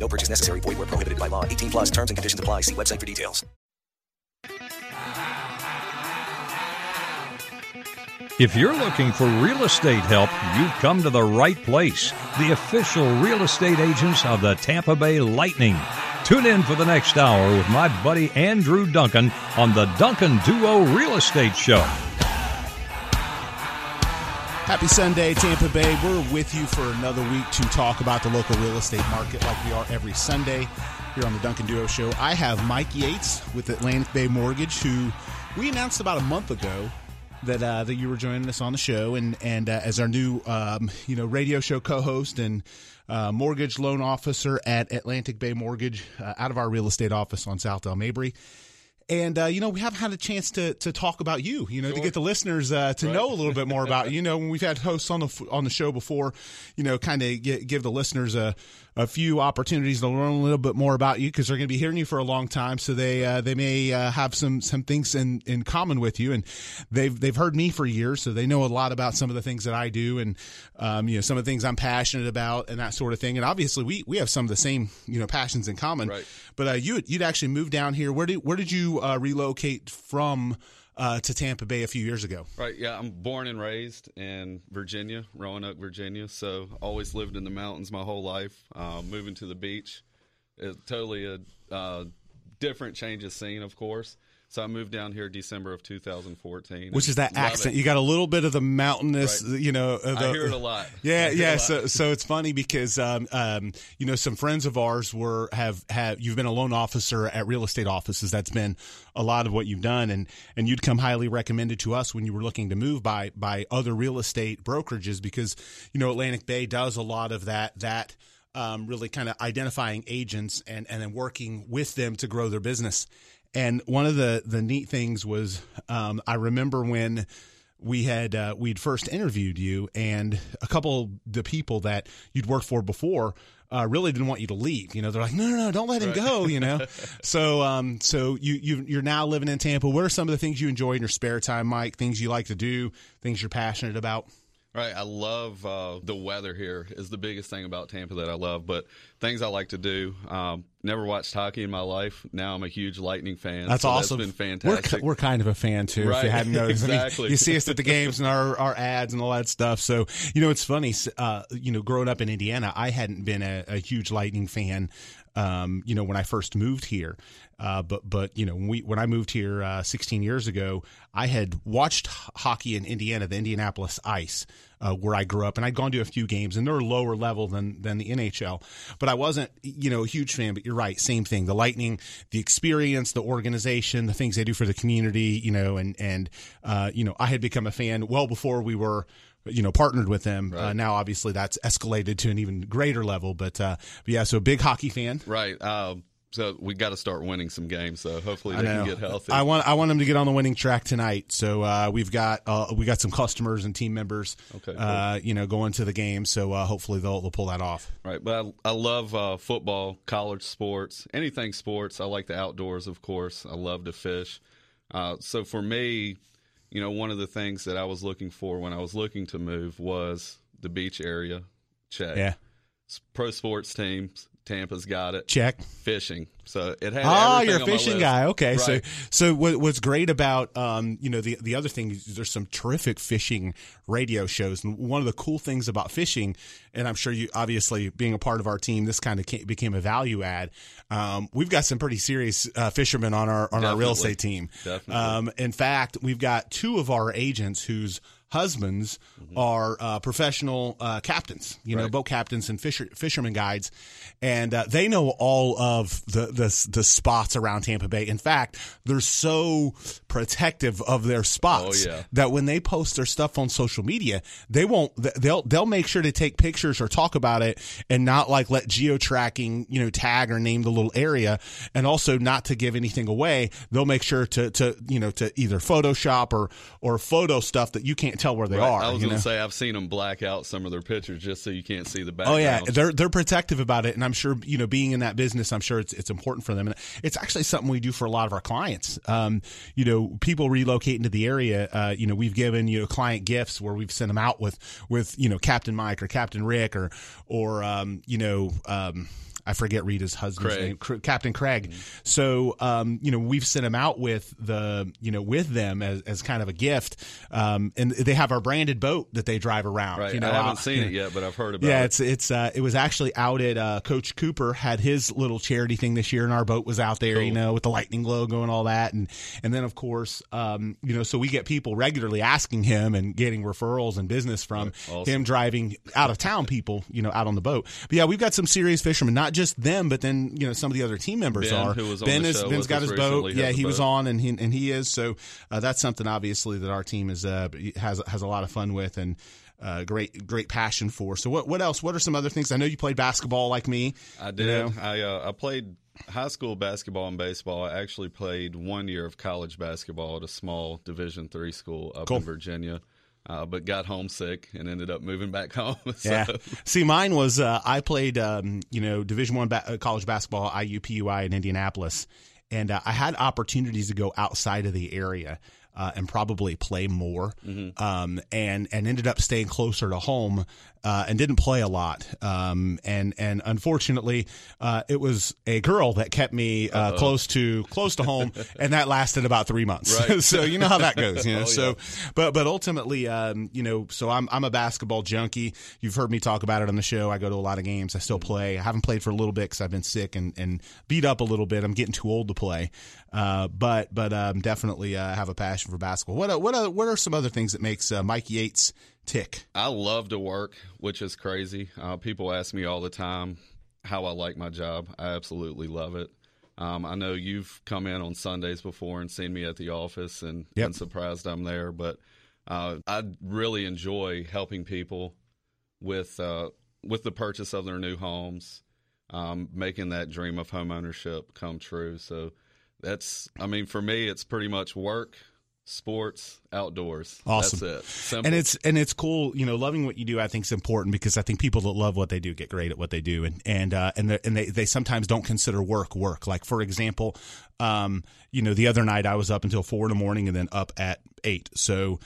No purchase necessary. Void where prohibited by law. 18 plus terms and conditions apply. See website for details. If you're looking for real estate help, you've come to the right place. The official real estate agents of the Tampa Bay Lightning. Tune in for the next hour with my buddy Andrew Duncan on the Duncan Duo Real Estate Show. Happy Sunday, Tampa Bay. We're with you for another week to talk about the local real estate market like we are every Sunday here on the Duncan Duo Show. I have Mike Yates with Atlantic Bay Mortgage, who we announced about a month ago that you were joining us on the show and as our new radio show co-host and mortgage loan officer at Atlantic Bay Mortgage out of our real estate office on South Del Mabry. And, we haven't had a chance to talk about you, sure. To get the listeners to right. know a little bit more about you. When we've had hosts on the show before, kind of give the listeners a few opportunities to learn a little bit more about you, because they're going to be hearing you for a long time. So they may have some things in common with you, and they've heard me for years. So they know a lot about some of the things that I do and, some of the things I'm passionate about and that sort of thing. And obviously we have some of the same, passions in common, right. But you'd actually moved down here. Where did you relocate from to Tampa Bay a few years ago? Right. Yeah. I'm born and raised in Virginia, Roanoke, Virginia. So always lived in the mountains my whole life. Moving to the beach is totally a different change of scene, of course. So I moved down here December of 2014. Which is that accent. It. You got a little bit of the mountainous, right. I hear it a lot. Yeah. So it's funny because, some friends of ours you've been a loan officer at real estate offices. That's been a lot of what you've done. And you'd come highly recommended to us when you were looking to move by other real estate brokerages because, Atlantic Bay does a lot of that. Really kind of identifying agents and then working with them to grow their business. And one of the neat things was I remember when we'd first interviewed you, and a couple of the people that you'd worked for before really didn't want you to leave. They're like, no, don't let him right. go. So you're now living in Tampa. What are some of the things you enjoy in your spare time, Mike? Things you like to do, things you're passionate about? Right. I love the weather here is the biggest thing about Tampa that I love, but things I like to do. Never watched hockey in my life. Now I'm a huge Lightning fan. That's awesome. That's been fantastic. We're kind of a fan, too, right. if you hadn't noticed. Exactly. I mean, you see us at the games and our ads and all that stuff. So, it's funny. Growing up in Indiana, I hadn't been a huge Lightning fan, when I first moved here. But when I moved here 16 years ago, I had watched hockey in Indiana, the Indianapolis Ice, where I grew up, and I'd gone to a few games, and they're lower level than the NHL. But I wasn't, a huge fan. But you're right, same thing. The Lightning, the experience, the organization, the things they do for the community, and I had become a fan well before we were. Partnered with them. Right. Now, obviously, that's escalated to an even greater level. But yeah, so a big hockey fan. Right. So we got to start winning some games. So hopefully they can get healthy. I want them to get on the winning track tonight. So we got some customers and team members. Okay, cool. Going to the game. So hopefully they'll pull that off. Right. But I love football, college sports, anything sports. I like the outdoors, of course. I love to fish. So for me. One of the things that I was looking for when I was looking to move was the beach area. Check. Yeah. Pro sports teams. Tampa's got it. Check. Fishing. So it had. Oh, you're a fishing guy. Okay. Right. So what's great about the other thing is there's some terrific fishing radio shows, and one of the cool things about fishing, and I'm sure you obviously being a part of our team, this kind of became a value add. We've got some pretty serious fishermen on our real estate team. Definitely. In fact, we've got two of our agents whose husbands are professional captains, you know, boat captains and fisherman guides, and they know all of the spots around Tampa Bay. In fact, they're so protective of their spots that when they post their stuff on social media, they won't. They'll make sure to take pictures or talk about it, and not like let geo-tracking, you know, tag or name the little area, and also not to give anything away. They'll make sure to you know to either Photoshop or photo stuff that you can't tell where they are. I was going to say, I've seen them black out some of their pictures just so you can't see the background. Oh yeah, they're protective about it, and I'm sure, you know, being in that business, I'm sure it's important for them, and it's actually something we do for a lot of our clients. You know, people relocating to the area. You know, we've given client gifts where we've sent them out with you know Captain Mike or Captain Rick or you know. I forget Rita's husband's name, Captain Craig. So, you know, we've sent him out with the, you know, with them as kind of a gift. And they have our branded boat that they drive around. Right. You know, I haven't seen it yet, but I've heard about it. Yeah, it was actually out at Coach Cooper had his little charity thing this year, and our boat was out there, you know, with the Lightning logo and all that. And then, of course, you know, so we get people regularly asking him and getting referrals and business from him driving out of town people, you know, out on the boat. But, yeah, we've got some serious fishermen, not just them, but then, you know, some of the other team members are. Ben's got his boat. Yeah, he was on, and he is. So that's something, obviously, that our team is has a lot of fun with and great passion for. So what else? What are some other things? I know you played basketball like me. I did. You know? I played high school basketball and baseball. I actually played 1 year of college basketball at a small Division III school up in Virginia. But got homesick and ended up moving back home. So. Yeah. See, mine was I played, you know, Division I college basketball, IUPUI in Indianapolis, and I had opportunities to go outside of the area and probably play more, and ended up staying closer to home and didn't play a lot. And unfortunately, it was a girl that kept me close to home, and that lasted about 3 months. Right. So you know how that goes. You know? But ultimately, you know, so I'm a basketball junkie. You've heard me talk about it on the show. I go to a lot of games. I still play. I haven't played for a little bit because I've been sick and beat up a little bit. I'm getting too old to play. But definitely have a passion for basketball. What are some other things that makes Mike Yates tick? I love to work, which is crazy. People ask me all the time how I like my job. I absolutely love it. I know you've come in on Sundays before and seen me at the office and been surprised I'm there. But I really enjoy helping people with the purchase of their new homes, making that dream of home ownership come true. So for me, it's pretty much work, sports, outdoors. Awesome. That's it. Simple. And it's cool. You know, loving what you do, I think, is important because I think people that love what they do get great at what they do. And they sometimes don't consider work. Like, for example, you know, the other night I was up until 4 a.m. and then up at 8. So,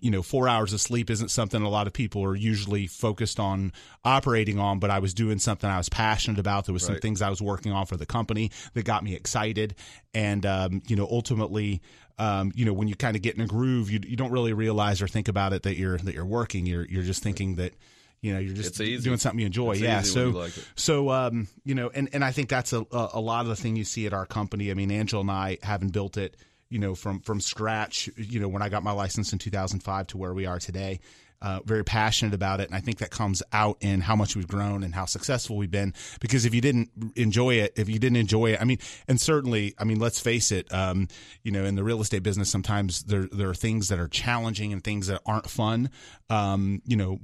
you know, 4 hours of sleep isn't something a lot of people are usually focused on operating on, but I was doing something I was passionate about. There was some things I was working on for the company that got me excited. And, you know, ultimately, you know, when you kind of get in a groove, you don't really realize or think about it that you're working. You're just thinking that, you know, you're just doing something you enjoy. It's easy when you like it. So, you know, and I think that's a lot of the thing you see at our company. I mean, Angela and I haven't built it, you know, from scratch, you know, when I got my license in 2005 to where we are today. Very passionate about it. And I think that comes out in how much we've grown and how successful we've been, because if you didn't enjoy it, I mean, and certainly, I mean, let's face it, you know, in the real estate business, sometimes there are things that are challenging and things that aren't fun, you know,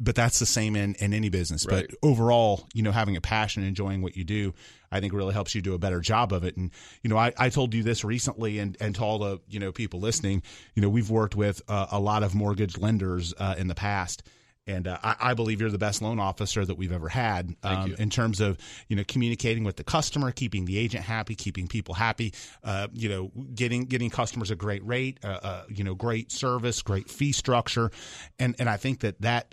but that's the same in any business. Right. But overall, you know, having a passion and enjoying what you do, I think really helps you do a better job of it. And, you know, I told you this recently and to all the, you know, people listening, you know, we've worked with a lot of mortgage lenders in the past. And I believe you're the best loan officer that we've ever had in terms of, you know, communicating with the customer, keeping the agent happy, keeping people happy, you know, getting customers a great rate, you know, great service, great fee structure. And I think that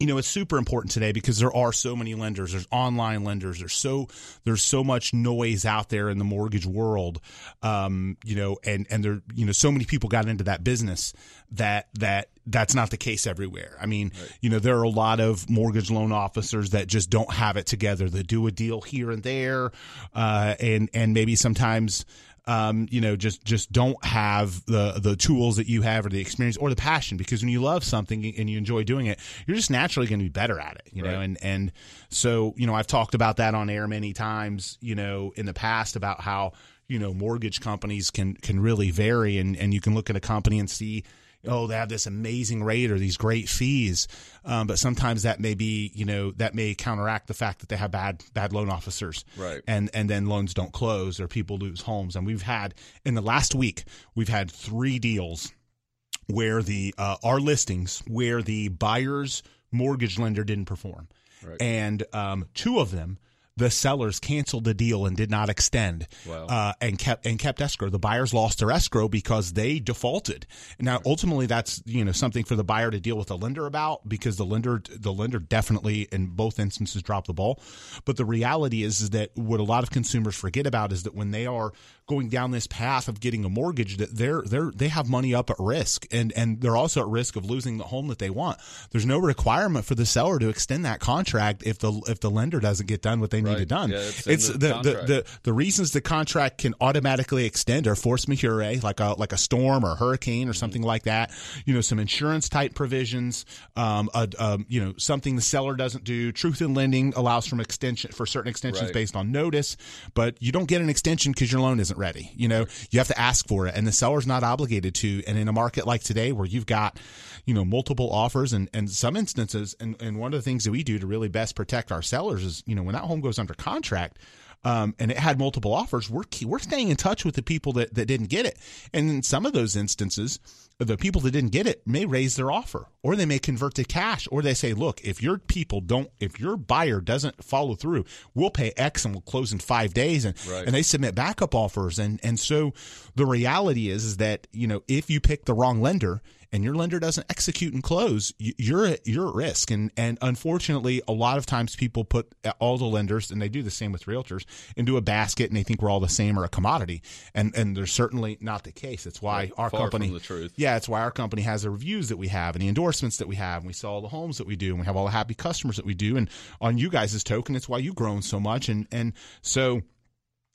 you know, it's super important today because there are so many lenders. There's online lenders. There's so much noise out there in the mortgage world, you know, and there, you know, so many people got into that business that's not the case everywhere. I mean, you know, there are a lot of mortgage loan officers that just don't have it together. They do a deal here and there, and maybe sometimes just don't have the tools that you have or the experience or the passion, because when you love something and you enjoy doing it, you're just naturally going to be better at it, you know? And so, you know, I've talked about that on air many times, you know, in the past about how, you know, mortgage companies can really vary, and you can look at a company and see, oh, they have this amazing rate or these great fees. But sometimes that may be, you know, that may counteract the fact that they have bad loan officers. Right. And then loans don't close or people lose homes. And we've had, in the last week, we've had 3 deals where our listings, where the buyer's mortgage lender didn't perform. Right. And 2 of them, the sellers canceled the deal and did not extend. Wow. and kept escrow. The buyers lost their escrow because they defaulted. Now, ultimately, that's, you know, something for the buyer to deal with the lender about, because the lender definitely in both instances dropped the ball. But the reality is that what a lot of consumers forget about is that when they are going down this path of getting a mortgage, that they have money up at risk, and they're also at risk of losing the home that they want. There's no requirement for the seller to extend that contract if the lender doesn't get done what they need it done. Yeah, it's the reasons the contract can automatically extend or force majeure, like a storm or hurricane or something like that. You know, some insurance type provisions. You know, something the seller doesn't do. Truth in lending allows from extension for certain extensions based on notice, but you don't get an extension because your loan isn't ready. You know, you have to ask for it, and the seller's not obligated to. And in a market like today, where you've got, you know, multiple offers and some instances, and one of the things that we do to really best protect our sellers is, you know, when that home goes under contract, and it had multiple offers, we're staying in touch with the people that didn't get it. And in some of those instances, the people that didn't get it may raise their offer, or they may convert to cash, or they say, look, if your buyer doesn't follow through, we'll pay X and we'll close in 5 days. And they submit backup offers. And so the reality is that, you know, if you pick the wrong lender and your lender doesn't execute and close, you're at risk. And unfortunately, a lot of times people put all the lenders, and they do the same with realtors, into a basket, and they think we're all the same or a commodity. And they're certainly not the case. That's why our company, far from the truth. Yeah, it's why our company has the reviews that we have and the endorsements that we have, and we sell all the homes that we do, and we have all the happy customers that we do. And on you guys' token, it's why you've grown so much. And so,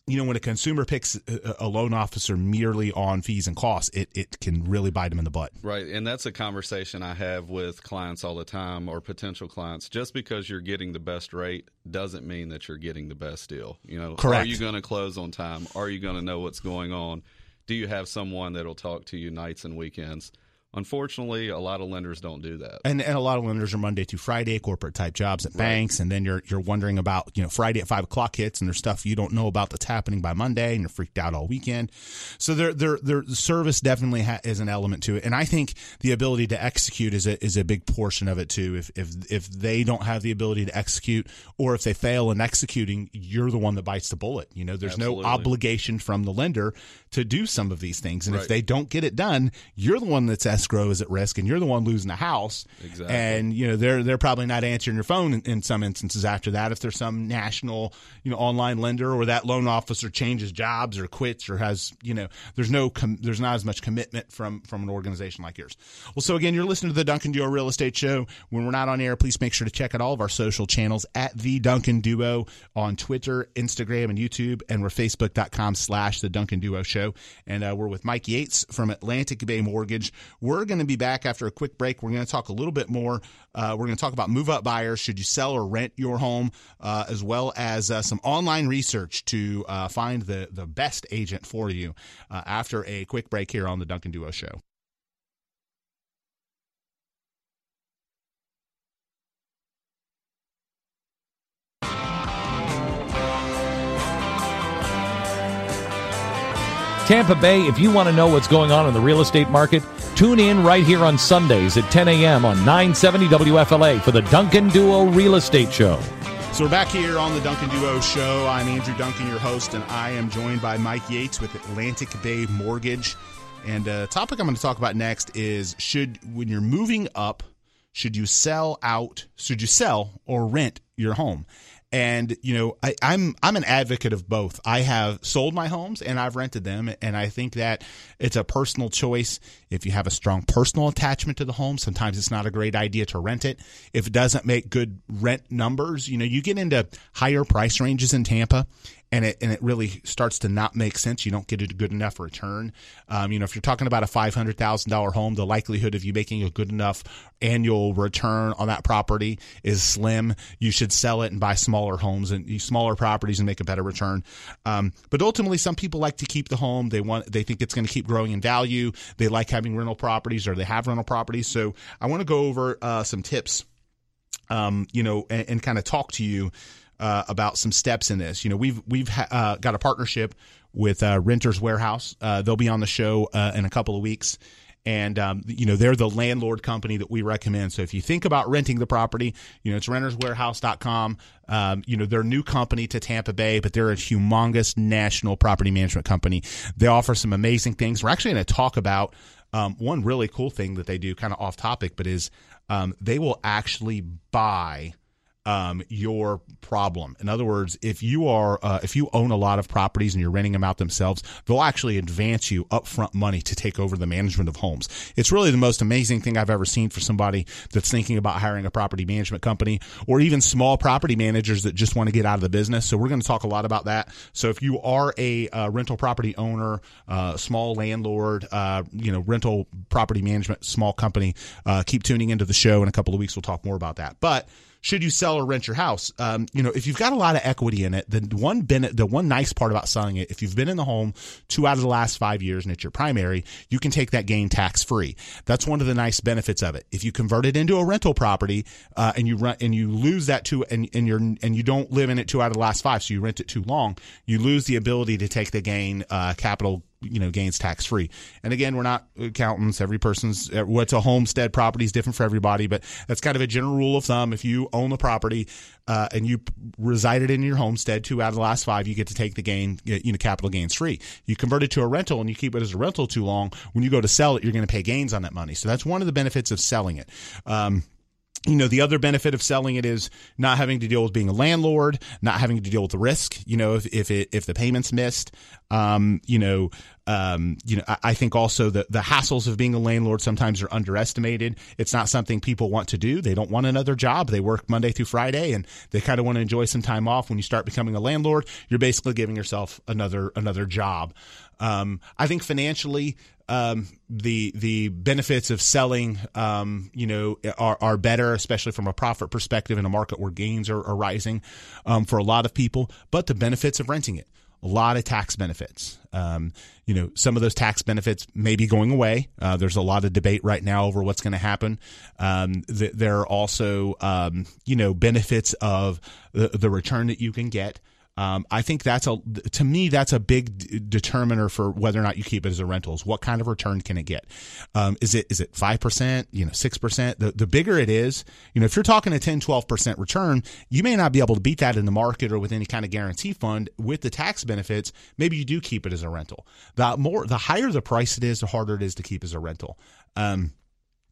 you know, when a consumer picks a loan officer merely on fees and costs, it can really bite them in the butt. Right. And that's a conversation I have with clients all the time, or potential clients. Just because you're getting the best rate doesn't mean that you're getting the best deal. You know, correct. Are you going to close on time? Are you going to know what's going on? Do you have someone that'll talk to you nights and weekends? Unfortunately, a lot of lenders don't do that. And a lot of lenders are Monday through Friday, corporate type jobs at banks. And then you're wondering about, you know, Friday at 5 o'clock hits and there's stuff you don't know about that's happening by Monday, and you're freaked out all weekend. So their service definitely is an element to it. And I think the ability to execute is a big portion of it too. If they don't have the ability to execute, or if they fail in executing, you're the one that bites the bullet. You know, there's absolutely no obligation from the lender to do some of these things. And if they don't get it done, you're the one that's escrow is at risk, and you're the one losing the house. Exactly. And you know they're probably not answering your phone in some instances after that, if there's some national, you know, online lender, or that loan officer changes jobs or quits or has, you know, there's not as much commitment from an organization like yours. Well, so again, you're listening to the Duncan Duo Real Estate Show. When we're not on air, please make sure to check out all of our social channels at the Duncan Duo on Twitter, Instagram, and YouTube, and we're facebook.com/the Duncan Duo Show. And we're with Mike Yates from Atlantic Bay Mortgage. We're going to be back after a quick break. We're going to talk a little bit more. We're going to talk about move-up buyers. Should you sell or rent your home, as well as some online research to find the best agent for you, after a quick break here on the Duncan Duo Show. Tampa Bay, if you want to know what's going on in the real estate market, tune in right here on Sundays at 10 a.m. on 970 WFLA for the Duncan Duo Real Estate Show. So we're back here on the Duncan Duo Show. I'm Andrew Duncan, your host, and I am joined by Mike Yates with Atlantic Bay Mortgage. And the topic I'm going to talk about next is, when you're moving up, should you sell or rent your home? And, you know, I'm an advocate of both. I have sold my homes and I've rented them. And I think that it's a personal choice. If you have a strong personal attachment to the home, sometimes it's not a great idea to rent it. If it doesn't make good rent numbers, you know, you get into higher price ranges in Tampa and it really starts to not make sense. You don't get a good enough return. If you're talking about a $500,000 home, the likelihood of you making a good enough annual return on that property is slim. You should sell it and buy smaller homes and smaller properties and make a better return. But ultimately, some people like to keep the home. They think it's going to keep growing in value. They like having rental properties, or they have rental properties. So I want to go over some tips, and kind of talk to you about some steps in this. We've got a partnership with Renters Warehouse. They'll be on the show in a couple of weeks. And, they're the landlord company that we recommend. So if you think about renting the property, it's renterswarehouse.com. They're a new company to Tampa Bay, but they're a humongous national property management company. They offer some amazing things. We're actually going to talk about one really cool thing that they do, kind of off topic, but is they will actually buy your problem. In other words, if you own a lot of properties and you're renting them out themselves, they'll actually advance you upfront money to take over the management of homes. It's really the most amazing thing I've ever seen for somebody that's thinking about hiring a property management company, or even small property managers that just want to get out of the business. So we're going to talk a lot about that. So if you are a rental property owner, small landlord, rental property management, small company, keep tuning into the show. In a couple of weeks, we'll talk more about that. But should you sell or rent your house? If you've got a lot of equity in it, the one nice part about selling it, if you've been in the home 2 out of the last 5 years and it's your primary, you can take that gain tax free. That's one of the nice benefits of it. If you convert it into a rental property and you rent and you lose that and you don't live in it 2 out of the last 5, so you rent it too long, you lose the ability to take the gain capital. Gains tax free. And again, we're not accountants. Every person's what's a homestead property is different for everybody, but that's kind of a general rule of thumb. If you own the property and you resided in your homestead 2 out of the last 5, you get to take the gain, capital gains free. You convert it to a rental and you keep it as a rental too long. When you go to sell it, you're going to pay gains on that money. So that's one of the benefits of selling it. The other benefit of selling it is not having to deal with being a landlord, not having to deal with the risk. If the payment's missed, I think also the hassles of being a landlord sometimes are underestimated. It's not something people want to do. They don't want another job. They work Monday through Friday, and they kind of want to enjoy some time off. When you start becoming a landlord, you're basically giving yourself another job. I think financially, the benefits of selling, are better, especially from a profit perspective in a market where gains are rising for a lot of people. But the benefits of renting it, a lot of tax benefits. Some of those tax benefits may be going away. There's a lot of debate right now over what's going to happen. There are also, benefits of the return that you can get. I think that's a big determiner for whether or not you keep it as a rental, is what kind of return can it get? Is it 5%, 6%? The bigger it is, if you're talking a 10, 12% return, you may not be able to beat that in the market or with any kind of guarantee fund. With the tax benefits, maybe you do keep it as a rental. The higher the price it is, the harder it is to keep as a rental. So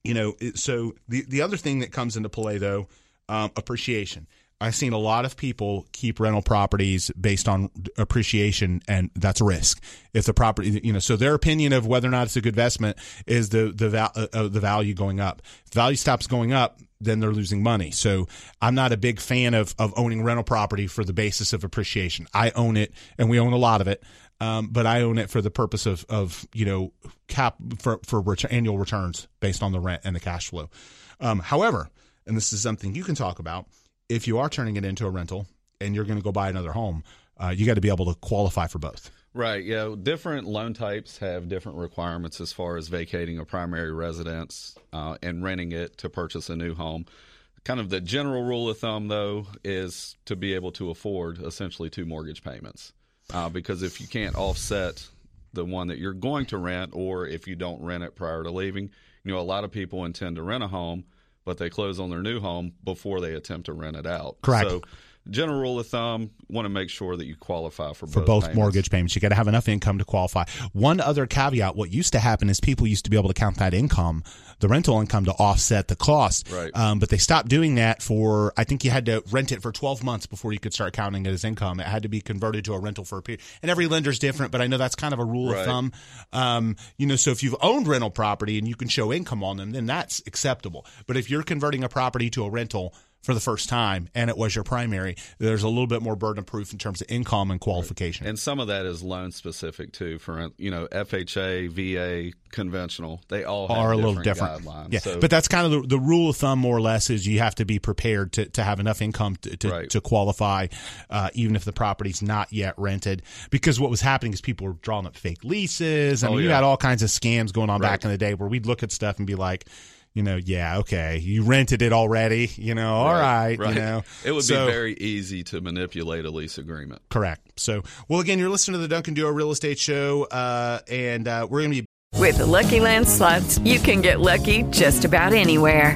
the other thing that comes into play though, appreciation. I've seen a lot of people keep rental properties based on appreciation, and that's a risk. If the property, so their opinion of whether or not it's a good investment is the value going up. If value stops going up, then they're losing money. So I'm not a big fan of owning rental property for the basis of appreciation. I own it, and we own a lot of it. But I own it for the purpose of annual returns based on the rent and the cash flow. However, and this is something you can talk about, if you are turning it into a rental and you're going to go buy another home, you got to be able to qualify for both. Right. Yeah. Different loan types have different requirements as far as vacating a primary residence and renting it to purchase a new home. Kind of the general rule of thumb, though, is to be able to afford essentially 2 mortgage payments, because if you can't offset the one that you're going to rent, or if you don't rent it prior to leaving, a lot of people intend to rent a home, but they close on their new home before they attempt to rent it out. Correct. So general rule of thumb, want to make sure that you qualify for both mortgage payments. You got to have enough income to qualify. One other caveat, what used to happen is people used to be able to count that income, the rental income, to offset the cost. Right. But they stopped doing that for, I think you had to rent it for 12 months before you could start counting it as income. It had to be converted to a rental for a period. And every lender's different, but I know that's kind of a rule of thumb. So if you've owned rental property and you can show income on them, then that's acceptable. But if you're converting a property to a rental, for the first time and it was your primary, there's a little bit more burden of proof in terms of income and qualification. Right. And some of that is loan specific too. For, you know, FHA, VA, conventional, they all have different guidelines. Yeah. So, but that's kind of the rule of thumb, more or less, is you have to be prepared to have enough income to qualify, even if the property's not yet rented. Because what was happening is people were drawing up fake leases. I mean, you had all kinds of scams going on back in the day where we'd look at stuff and be like, you know, yeah, okay, you rented it already, you know, all right. You know. It would be very easy to manipulate a lease agreement. Correct. So, well, again, you're listening to the Duncan Duo Real Estate Show, and we're going to be... With Lucky Land Slots, you can get lucky just about anywhere.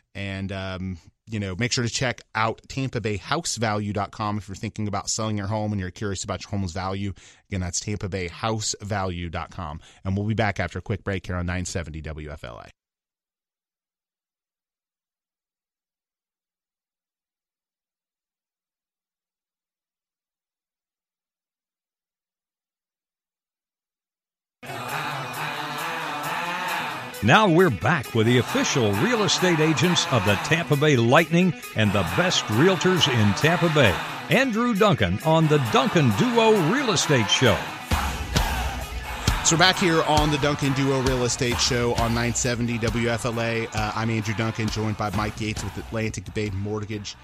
And, you know, make sure to check out TampaBayHouseValue.com if you're thinking about selling your home and you're curious about your home's value. Again, that's TampaBayHouseValue.com. And we'll be back after a quick break here on 970 WFLA. Now we're back with the official real estate agents of the Tampa Bay Lightning and the best realtors in Tampa Bay. Andrew Duncan on the Duncan Duo Real Estate Show. So we're back here on the Duncan Duo Real Estate Show on 970 WFLA. I'm Andrew Duncan, joined by Mike Yates with Atlantic Bay Mortgage.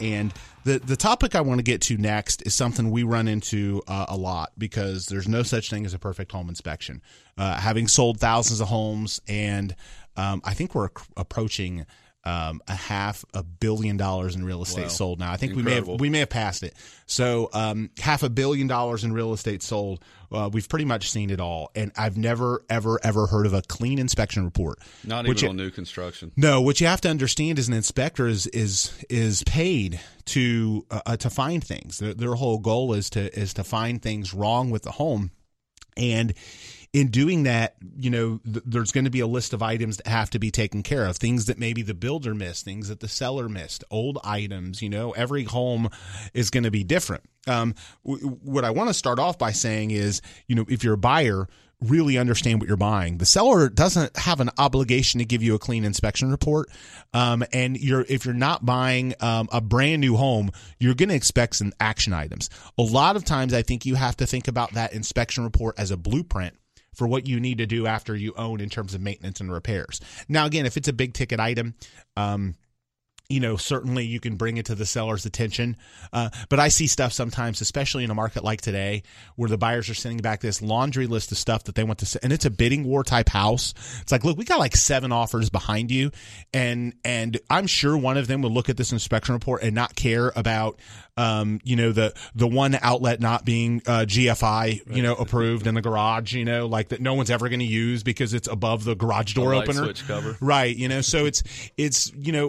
And the topic I want to get to next is something we run into a lot, because there's no such thing as a perfect home inspection. Having sold thousands of homes, and I think we're approaching $500 million in real estate sold now. I think we may have passed it. So $500 million in real estate sold. We've pretty much seen it all, and I've never, ever, ever heard of a clean inspection report. Not even on new construction. No, what you have to understand is an inspector is paid to find things. Their whole goal is to find things wrong with the home, and in doing that, you know, there's going to be a list of items that have to be taken care of, things that maybe the builder missed, things that the seller missed, old items. You know, every home is going to be different. What I want to start off by saying is, you know, if you're a buyer, really understand what you're buying. The seller doesn't have an obligation to give you a clean inspection report. And if you're not buying a brand new home, you're going to expect some action items. A lot of times, I think you have to think about that inspection report as a blueprint for what you need to do after you own in terms of maintenance and repairs. Now, again, if it's a big ticket item, you know, certainly you can bring it to the seller's attention. But I see stuff sometimes, especially in a market like today, where the buyers are sending back this laundry list of stuff that they want to sell. And it's a bidding war type house. It's like, look, we got like 7 offers behind you. And I'm sure one of them will look at this inspection report and not care about, you know, the one outlet not being GFI, you know, approved in the garage, you know, like that no one's ever going to use because it's above the garage door opener. Switch cover. Right. You know, so it's, you know,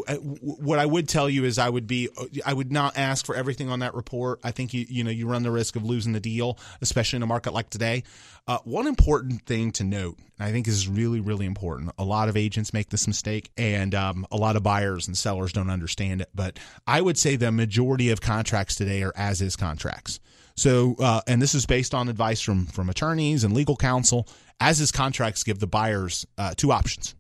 what I would tell you is I would not ask for everything on that report. I think you run the risk of losing the deal, especially in a market like today. One important thing to note, and I think this is really, really important. A lot of agents make this mistake, and a lot of buyers and sellers don't understand it. But I would say the majority of contracts today are as-is contracts. So, and this is based on advice from attorneys and legal counsel. As-is contracts give the buyers 2 options.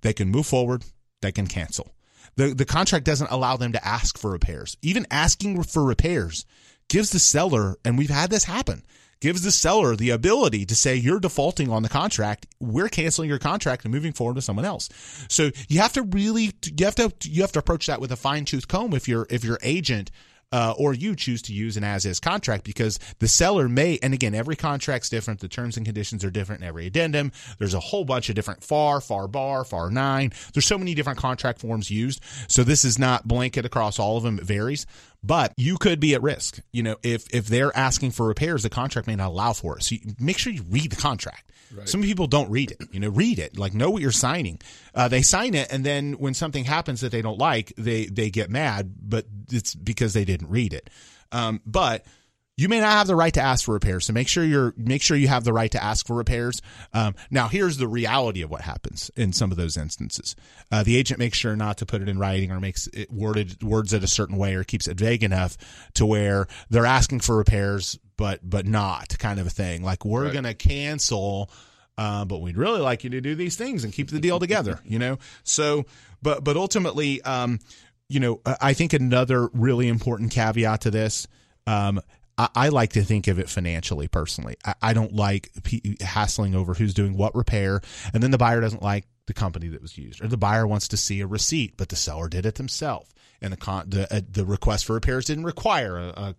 They can move forward. They can cancel. The contract doesn't allow them to ask for repairs. Even asking for repairs gives the seller, and we've had this happen, gives the seller the ability to say, you're defaulting on the contract. We're canceling your contract and moving forward to someone else. So you have to really, you have to approach that with a fine-tooth comb if your agent or you choose to use an as-is contract, because the seller may, and again, every contract's different. The terms and conditions are different in every addendum. There's a whole bunch of different FAR, FAR-BAR, FAR-9. There's so many different contract forms used. So this is not blanket across all of them. It varies. But you could be at risk. You know, if they're asking for repairs, the contract may not allow for it. So make sure you read the contract. Right. Some people don't read it. You know, read it. Like, know what you're signing. They sign it, and then when something happens that they don't like, they get mad, but it's because they didn't read it. But you may not have the right to ask for repairs, so make sure you have the right to ask for repairs. Now, here's the reality of what happens in some of those instances. The agent makes sure not to put it in writing or makes it words it a certain way or keeps it vague enough to where they're asking for repairs but not kind of a thing. Like, we're right. going to cancel, but we'd really like you to do these things and keep the deal together, you know? So, but ultimately, you know, I think another really important caveat to this, I like to think of it financially, personally. I don't like hassling over who's doing what repair, and then the buyer doesn't like the company that was used, or the buyer wants to see a receipt, but the seller did it themselves, and the request for repairs didn't require a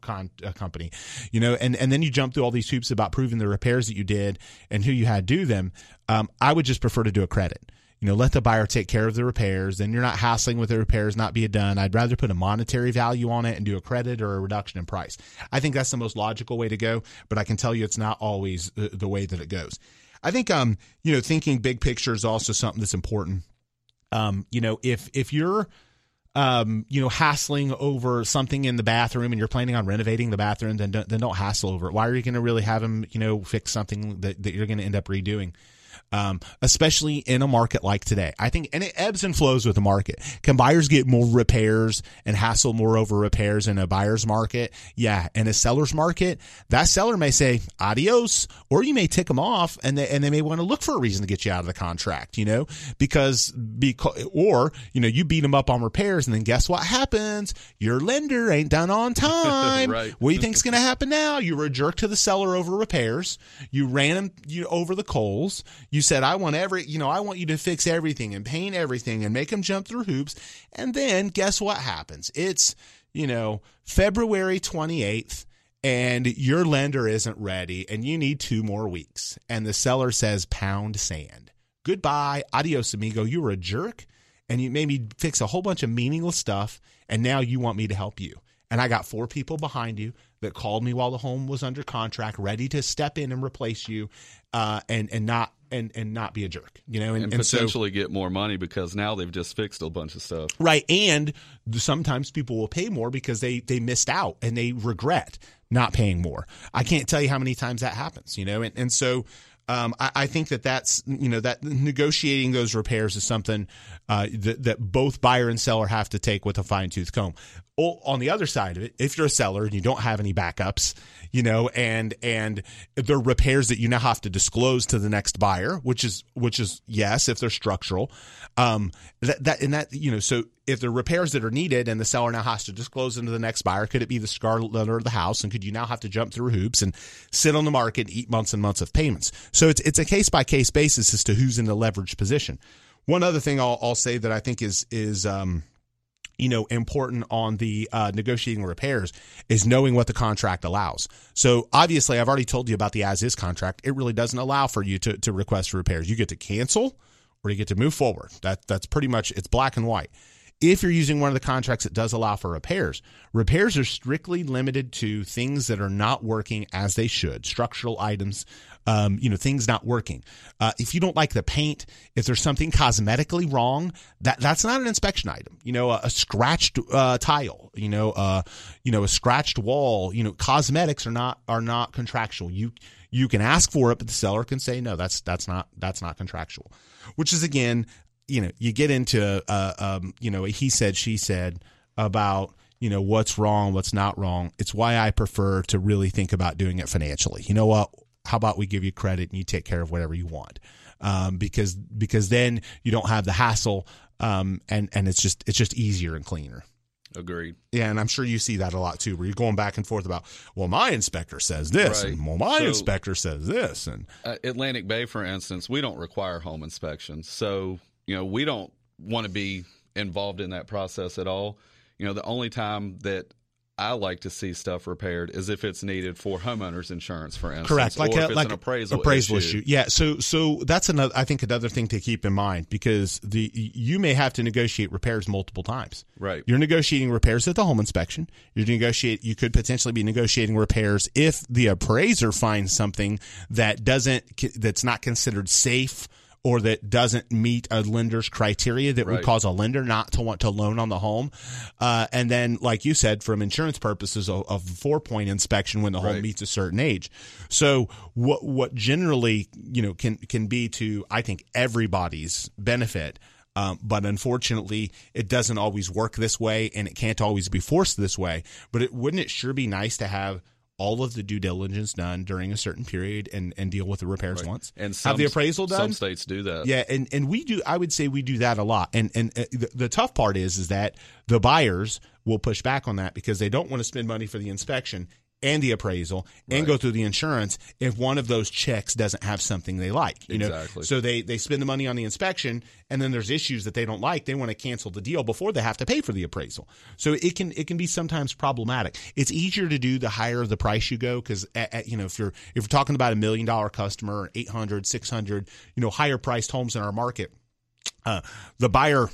company, you know. And then you jump through all these hoops about proving the repairs that you did and who you had do them. I would just prefer to do a credit. You know, let the buyer take care of the repairs, and you're not hassling with the repairs not being done. I'd rather put a monetary value on it and do a credit or a reduction in price. I think that's the most logical way to go, but I can tell you it's not always the way that it goes. I think, you know, thinking big picture is also something that's important. You know, if you're, you know, hassling over something in the bathroom and you're planning on renovating the bathroom, then don't hassle over it. Why are you going to really have them, you know, fix something that you're going to end up redoing? Especially in a market like today, I think, and it ebbs and flows with the market. Can buyers get more repairs and hassle more over repairs in a buyer's market? Yeah. In a seller's market, that seller may say adios, or you may tick them off, and they may want to look for a reason to get you out of the contract, you know, because or, you know, you beat them up on repairs, and then guess what happens? Your lender ain't done on time. Right. What do you think's going to happen now? You were a jerk to the seller over repairs. You ran him over the coals. You said, I want you to fix everything and paint everything and make them jump through hoops. And then guess what happens? It's, you know, February 28th and your lender isn't ready and you need 2 more weeks. And the seller says, pound sand. Goodbye. Adios, amigo. You were a jerk and you made me fix a whole bunch of meaningless stuff. And now you want me to help you. And I got 4 people behind you that called me while the home was under contract, ready to step in and replace you and not be a jerk, you know, and potentially so, get more money because now they've just fixed a bunch of stuff. Right. And sometimes people will pay more because they missed out and they regret not paying more. I can't tell you how many times that happens, you know, and so I think that's, you know, that negotiating those repairs is something that both buyer and seller have to take with a fine tooth comb. On the other side of it, if you're a seller and you don't have any backups, you know, and they're repairs that you now have to disclose to the next buyer, which is yes, if they're structural, that, you know, so if they're repairs that are needed and the seller now has to disclose them to the next buyer, could it be the scarlet letter of the house? And could you now have to jump through hoops and sit on the market, eat months and months of payments? So it's a case by case basis as to who's in the leveraged position. One other thing I'll say that I think is you know, important on the negotiating repairs is knowing what the contract allows. So obviously, I've already told you about the as-is contract. It really doesn't allow for you to request repairs. You get to cancel or you get to move forward. That's pretty much, it's black and white. If you're using one of the contracts that does allow for repairs, repairs are strictly limited to things that are not working as they should, structural items, you know, things not working. If you don't like the paint, if there's something cosmetically wrong, that's not an inspection item. You know, a scratched tile, you know, a scratched wall. You know, cosmetics are not contractual. You can ask for it, but the seller can say no. That's not contractual, which is again, you know, you get into you know, a he said, she said about, you know, what's wrong, what's not wrong. It's why I prefer to really think about doing it financially. You know what? How about we give you credit and you take care of whatever you want? Because then you don't have the hassle, and it's just easier and cleaner. Agreed. Yeah, and I'm sure you see that a lot too, where you're going back and forth about, well, my inspector says this, right. And well, my inspector says this, and Atlantic Bay, for instance, we don't require home inspections, so you know we don't want to be involved in that process at all. You know, the only time that I like to see stuff repaired as if it's needed for homeowners insurance, for instance. Correct. Like, or if it's like an appraisal issue. Yeah. So that's another, I think, another thing to keep in mind, because you may have to negotiate repairs multiple times. Right. You're negotiating repairs at the home inspection. You could potentially be negotiating repairs if the appraiser finds something that's not considered safe, or that doesn't meet a lender's criteria that would cause a lender not to want to loan on the home. And then, like you said, from insurance purposes, a 4-point inspection when the home meets a certain age. So what generally, can be to, I think, everybody's benefit. But unfortunately, it doesn't always work this way, and it can't always be forced this way. But wouldn't it sure be nice to have all of the due diligence done during a certain period and deal with the repairs once? And have the appraisal done? Some states do that. Yeah, and we do. I would say we do that a lot. And the tough part is that the buyers will push back on that because they don't want to spend money for the inspection and the appraisal and go through the insurance if one of those checks doesn't have something they like. Exactly. So they spend the money on the inspection, and then there's issues that they don't like. They want to cancel the deal before they have to pay for the appraisal. So it can be sometimes problematic. It's easier to do the higher the price you go, because if you're talking about $1 million customer or 800, 600, higher priced homes in our market, the buyer,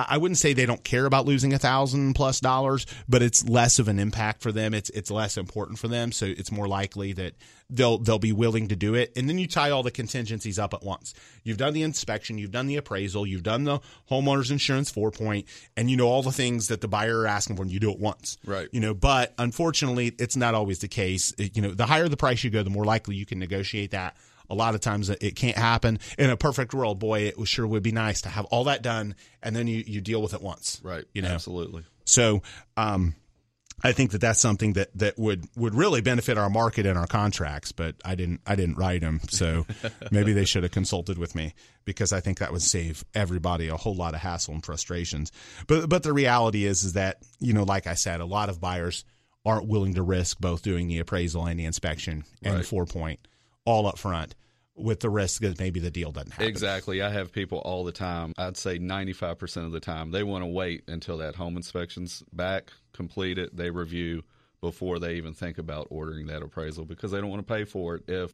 I wouldn't say they don't care about losing $1,000+ but it's less of an impact for them. It's less important for them, so it's more likely that they'll be willing to do it. And then you tie all the contingencies up at once. You've done the inspection, you've done the appraisal, you've done the homeowner's insurance 4-point, and all the things that the buyer are asking for, and you do it once. Right. But unfortunately, it's not always the case. The higher the price you go, the more likely you can negotiate that. A lot of times it can't happen. In a perfect world, boy, it sure would be nice to have all that done, and then you deal with it once. Right. Absolutely. So I think that's something that would really benefit our market and our contracts, but I didn't write them. So maybe they should have consulted with me, because I think that would save everybody a whole lot of hassle and frustrations. But the reality is that, like I said, a lot of buyers aren't willing to risk both doing the appraisal and the inspection and the 4-point. All up front, with the risk that maybe the deal doesn't happen. Exactly. I have people all the time, I'd say 95% of the time, they want to wait until that home inspection's back, complete it, they review before they even think about ordering that appraisal, because they don't want to pay for it if,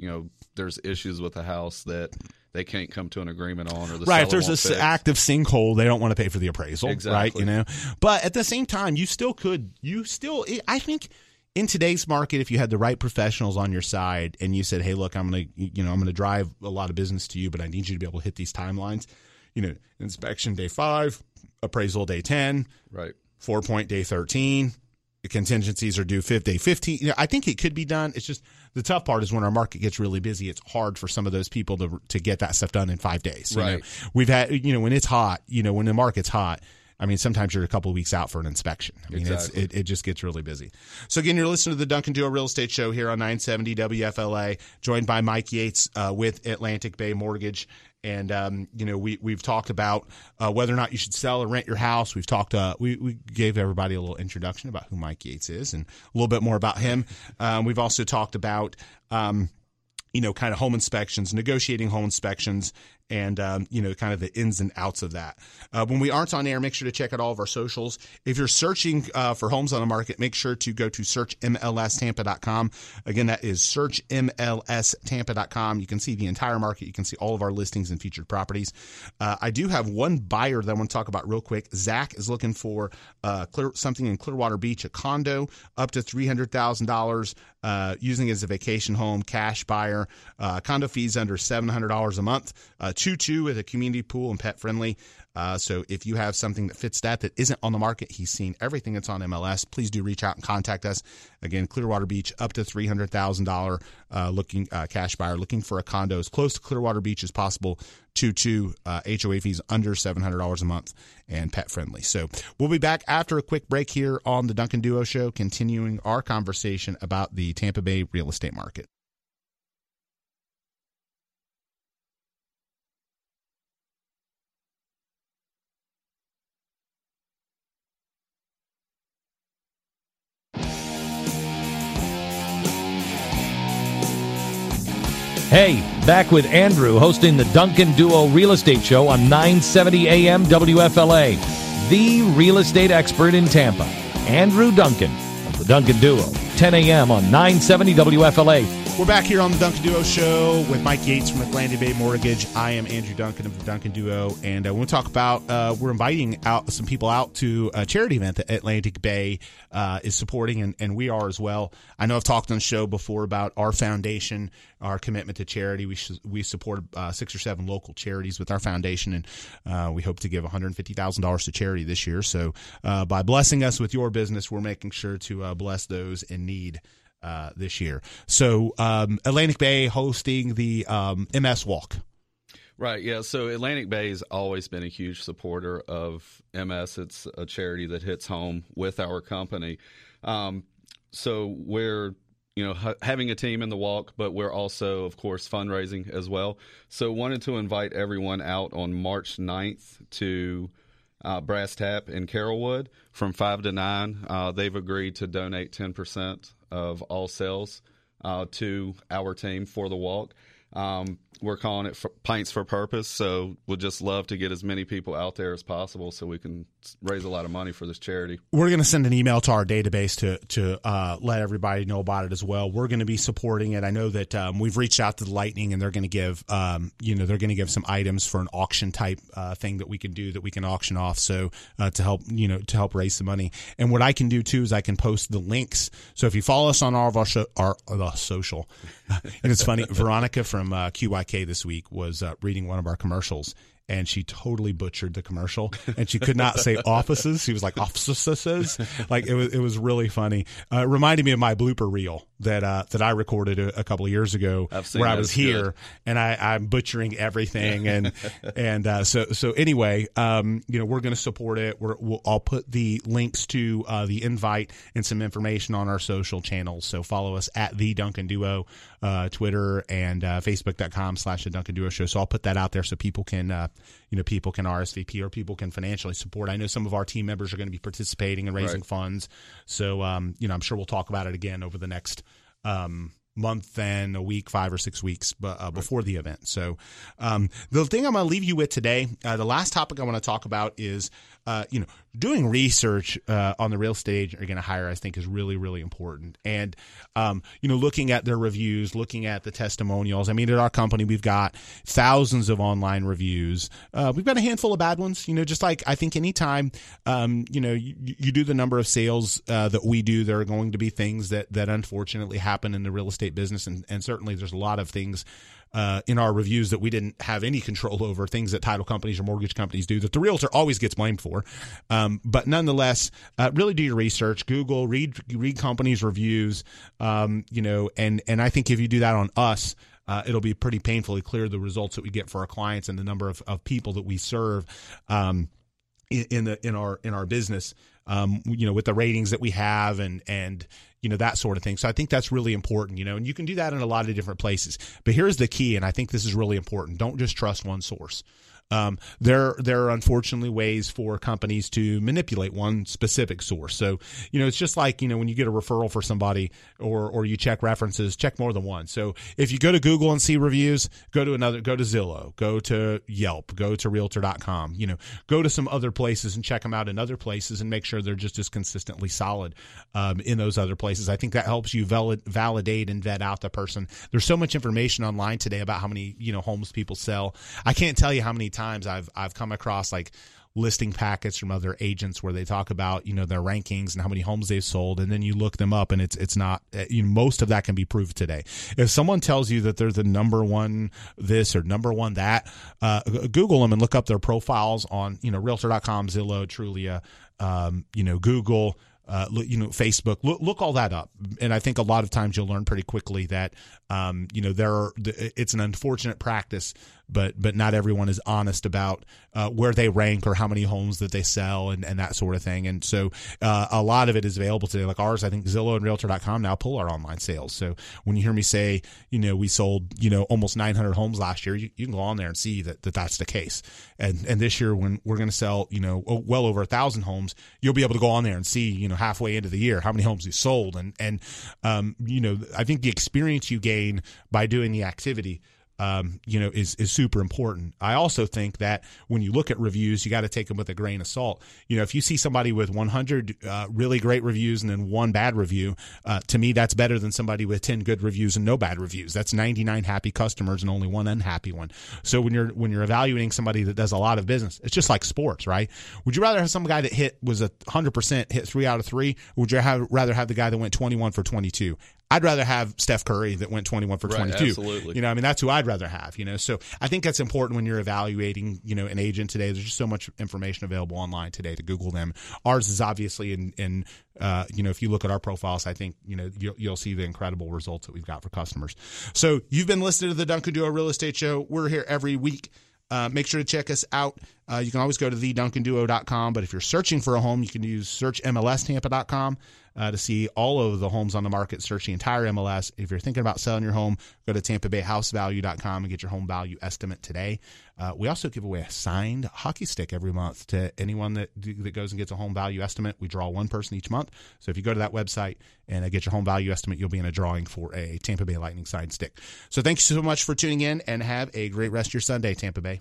there's issues with the house that they can't come to an agreement on, or the seller if there's an active sinkhole, they don't want to pay for the appraisal. Exactly. Right? But at the same time, you still could, I think, in today's market, if you had the right professionals on your side and you said, "Hey, look, I'm going to drive a lot of business to you, but I need you to be able to hit these timelines. Inspection day 5, appraisal day 10, 4-point day 13, the contingencies are due day 15." I think it could be done. It's just the tough part is when our market gets really busy, it's hard for some of those people to get that stuff done in 5 days. Right. We've had when it's hot, when the market's hot, sometimes you're a couple of weeks out for an inspection. Exactly. It just gets really busy. So, again, you're listening to the Duncan Duo Real Estate Show here on 970 WFLA, joined by Mike Yates with Atlantic Bay Mortgage. And, we've talked about whether or not you should sell or rent your house. We've talked we gave everybody a little introduction about who Mike Yates is and a little bit more about him. We've also talked about kind of home inspections, negotiating home inspections, and, kind of the ins and outs of that. When we aren't on air, make sure to check out all of our socials. If you're searching for homes on the market, make sure to go to searchmlstampa.com. Again, that is searchmlstampa.com. You can see the entire market. You can see all of our listings and featured properties. I do have one buyer that I want to talk about real quick. Zach is looking for something in Clearwater Beach, a condo up to $300,000, using it as a vacation home, cash buyer, condo fees under $700 a month, 2-2 with a community pool and pet friendly. So if you have something that fits that isn't on the market, he's seen everything that's on MLS, please do reach out and contact us. Again, Clearwater Beach, up to $300,000 cash buyer, looking for a condo as close to Clearwater Beach as possible, 2-2, HOA fees under $700 a month, and pet friendly. So we'll be back after a quick break here on the Duncan Duo Show, continuing our conversation about the Tampa Bay real estate market. Hey, back with Andrew, hosting the Duncan Duo Real Estate Show on 970 AM WFLA. The real estate expert in Tampa, Andrew Duncan of the the Duncan Duo, 10 a.m. on 970 WFLA. We're back here on the Duncan Duo Show with Mike Yates from Atlantic Bay Mortgage. I am Andrew Duncan of the Duncan Duo, and I want to talk about we're inviting out some people out to a charity event that Atlantic Bay is supporting, and we are as well. I know I've talked on the show before about our foundation, our commitment to charity. We support 6 or 7 local charities with our foundation, and we hope to give $150,000 to charity this year. So by blessing us with your business, we're making sure to bless those in need this year. So Atlantic Bay hosting the MS Walk. Right, yeah. So Atlantic Bay has always been a huge supporter of MS. It's a charity that hits home with our company. So we're having a team in the walk, but we're also, of course, fundraising as well. So wanted to invite everyone out on March 9th to Brass Tap in Carrollwood from 5 to 9. They've agreed to donate 10% of all sales to our team for the walk. We're calling it Pints for Purpose, so we'll just love to get as many people out there as possible so we can raise a lot of money for this charity. We're going to send an email to our database to let everybody know about it as well. We're going to be supporting it. I know that we've reached out to the Lightning, and they're going to give some items for an auction type thing that we can do, that we can auction off, so to help raise some money. And what I can do too is I can post the links. So if you follow us on all of our social, and it's funny, Veronica from QYK this week was reading one of our commercials, and she totally butchered the commercial, and she could not say offices. She was like offices. Like it was really funny. It reminded me of my blooper reel that I recorded a couple of years ago where I was here, and I'm butchering everything. So anyway, we're going to support it. I'll put the links to the invite and some information on our social channels. So follow us at the Duncan Duo, Twitter and Facebook.com/the Duncan Duo Show. So I'll put that out there so people can people can RSVP, or people can financially support. I know some of our team members are going to be participating and raising funds. So, I'm sure we'll talk about it again over the next month and a week, 5 or 6 weeks before the event. So the thing I'm going to leave you with today, the last topic I want to talk about is, doing research on the real estate agent you're going to hire, I think, is really, really important. And, looking at their reviews, looking at the testimonials. I mean, at our company, we've got thousands of online reviews. We've got a handful of bad ones, just like I think anytime, you do the number of sales that we do, there are going to be things that unfortunately happen in the real estate business. And certainly there's a lot of things in our reviews that we didn't have any control over, things that title companies or mortgage companies do that the realtor always gets blamed for. But nonetheless, really do your research, Google, read companies' reviews, and I think if you do that on us, it'll be pretty painfully clear the results that we get for our clients and the number of people that we serve in our business, with the ratings that we have and that sort of thing. So I think that's really important, and you can do that in a lot of different places. But here's the key, and I think this is really important. Don't just trust one source. There are unfortunately ways for companies to manipulate one specific source. So, it's just like, when you get a referral for somebody or you check references, check more than one. So if you go to Google and see reviews, go to Zillow, go to Yelp, go to realtor.com, go to some other places and check them out in other places and make sure they're just as consistently solid, in those other places. I think that helps you validate and vet out the person. There's so much information online today about how many, homes people sell. I can't tell you how many times I've come across like listing packets from other agents where they talk about their rankings and how many homes they've sold, and then you look them up and it's not, most of that can be proved today. If someone tells you that they're the number one this or number one that, Google them and look up their profiles on realtor.com, Zillow, Trulia, Google, Facebook, look all that up. And I think a lot of times you'll learn pretty quickly that, it's an unfortunate practice, but not everyone is honest about where they rank or how many homes that they sell and that sort of thing. And so a lot of it is available today. Like ours, I think Zillow and Realtor.com now pull our online sales. So when you hear me say, we sold, almost 900 homes last year, you can go on there and see that's the case. And this year when we're going to sell, well over 1,000 homes, you'll be able to go on there and see, halfway into the year, how many homes we sold. And I think the experience you gain by doing the activity is super important. I also think that when you look at reviews, you got to take them with a grain of salt. You know, if you see somebody with 100 really great reviews and then one bad review, to me, that's better than somebody with 10 good reviews and no bad reviews. That's 99 happy customers and only one unhappy one. So when you're evaluating somebody that does a lot of business, it's just like sports, right? Would you rather have some guy that was 100%, hit 3 out of 3? Or would you rather have the guy that went 21 for 22? I'd rather have Steph Curry that went 21 for 22. Right, absolutely. You know, I mean, that's who I'd rather have, you know. So I think that's important when you're evaluating, you know, an agent today. There's just so much information available online today to Google them. Ours is obviously in if you look at our profiles, I think, you know, you'll see the incredible results that we've got for customers. So you've been listening to the Duncan Duo Real Estate Show. We're here every week. Make sure to check us out. You can always go to theduncanduo.com, but if you're searching for a home, you can use searchmlstampa.com to see all of the homes on the market, search the entire MLS. If you're thinking about selling your home, go to TampaBayHouseValue.com and get your home value estimate today. We also give away a signed hockey stick every month to anyone that goes and gets a home value estimate. We draw one person each month. So if you go to that website and get your home value estimate, you'll be in a drawing for a Tampa Bay Lightning signed stick. So thanks so much for tuning in and have a great rest of your Sunday, Tampa Bay.